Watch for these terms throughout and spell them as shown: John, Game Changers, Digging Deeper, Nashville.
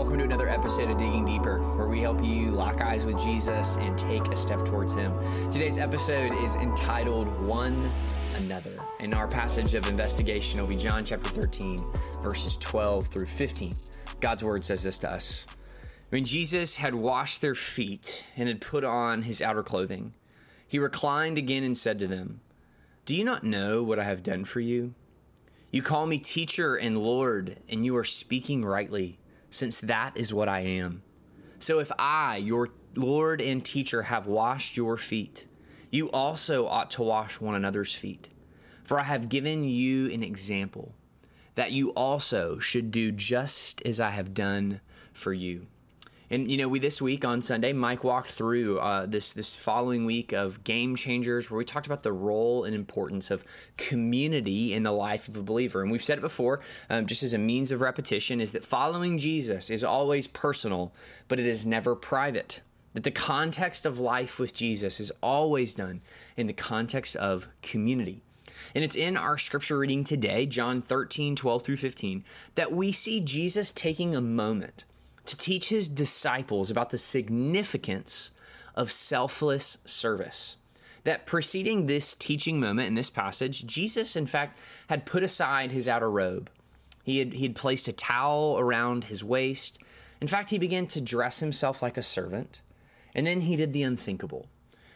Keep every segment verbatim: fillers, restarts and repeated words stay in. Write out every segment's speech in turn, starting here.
Welcome to another episode of Digging Deeper, where we help you lock eyes with Jesus and take a step towards him. Today's episode is entitled One Another, and our passage of investigation will be John chapter thirteen, verses twelve through fifteen. God's word says this to us. When Jesus had washed their feet and had put on his outer clothing, he reclined again and said to them, "Do you not know what I have done for you? You call me teacher and Lord, and you are speaking rightly, since that is what I am. So if I, your Lord and teacher, have washed your feet, you also ought to wash one another's feet. For I have given you an example, that you also should do just as I have done for you." And, you know, we this week on Sunday, Mike walked through uh, this this following week of Game Changers, where we talked about the role and importance of community in the life of a believer. And we've said it before, um, just as a means of repetition, is that following Jesus is always personal, but it is never private. That the context of life with Jesus is always done in the context of community. And it's in our scripture reading today, John thirteen, twelve through fifteen, that we see Jesus taking a moment to teach his disciples about the significance of selfless service. That preceding this teaching moment in this passage, Jesus, in fact, had put aside his outer robe. He had, he had placed a towel around his waist. In fact, he began to dress himself like a servant. And then he did the unthinkable,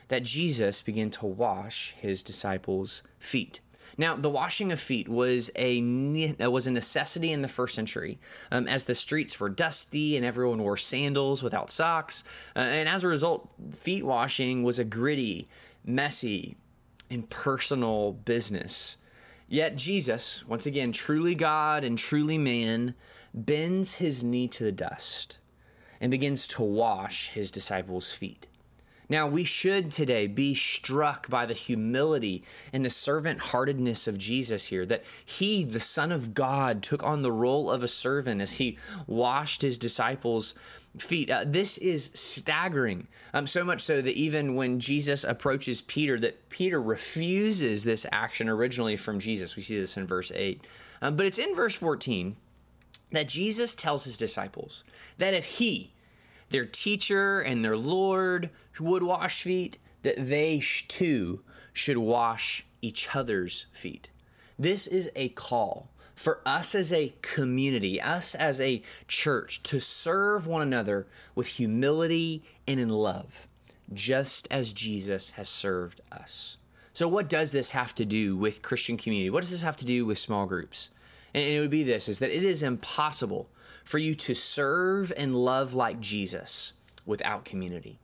that Jesus began to wash his disciples' feet. Now, the washing of feet was a was a necessity in the first century, um, as the streets were dusty and everyone wore sandals without socks. Uh, and as a result, feet washing was a gritty, messy, and personal business. Yet Jesus, once again, truly God and truly man, bends his knee to the dust and begins to wash his disciples' feet. Now, we should today be struck by the humility and the servant-heartedness of Jesus here, that he, the Son of God, took on the role of a servant as he washed his disciples' feet. Uh, this is staggering, um, so much so that even when Jesus approaches Peter, that Peter refuses this action originally from Jesus. We see this in verse eight, um, but it's in verse fourteen that Jesus tells his disciples that if he, their teacher and their Lord, would wash feet, that they too should wash each other's feet. This is a call for us as a community, us as a church, to serve one another with humility and in love, just as Jesus has served us. So what does this have to do with Christian community? What does this have to do with small groups? And it would be this, is that it is impossible for you to serve and love like Jesus without community.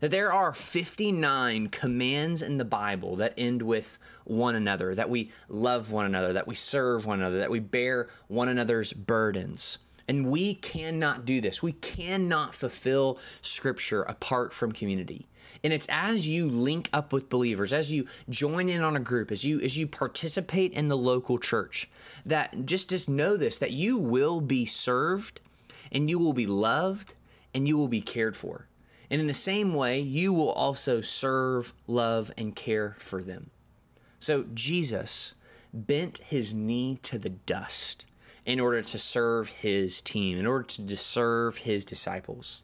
That there are fifty-nine commands in the Bible that end with one another, that we love one another, that we serve one another, that we bear one another's burdens. And we cannot do this. We cannot fulfill Scripture apart from community. And it's as you link up with believers, as you join in on a group, as you as you participate in the local church, that just, just know this, that you will be served and you will be loved and you will be cared for. And in the same way, you will also serve, love, and care for them. So Jesus bent his knee to the dust in order to serve his team, in order to serve his disciples.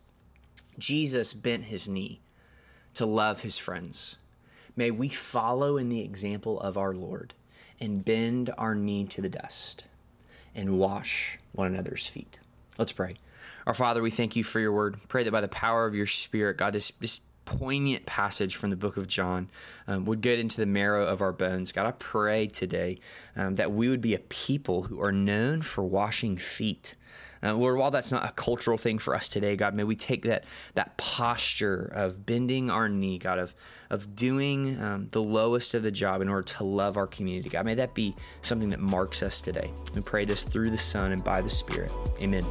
Jesus bent his knee to love his friends. May we follow in the example of our Lord and bend our knee to the dust and wash one another's feet. Let's pray. Our Father, we thank you for your word. Pray that by the power of your Spirit, God, this, this poignant passage from the book of John um, would get into the marrow of our bones. God, I pray today um, that we would be a people who are known for washing feet. Uh, Lord, while that's not a cultural thing for us today, God, may we take that that posture of bending our knee, God, of, of doing um, the lowest of the job in order to love our community. God, may that be something that marks us today. We pray this through the Son and by the Spirit. Amen.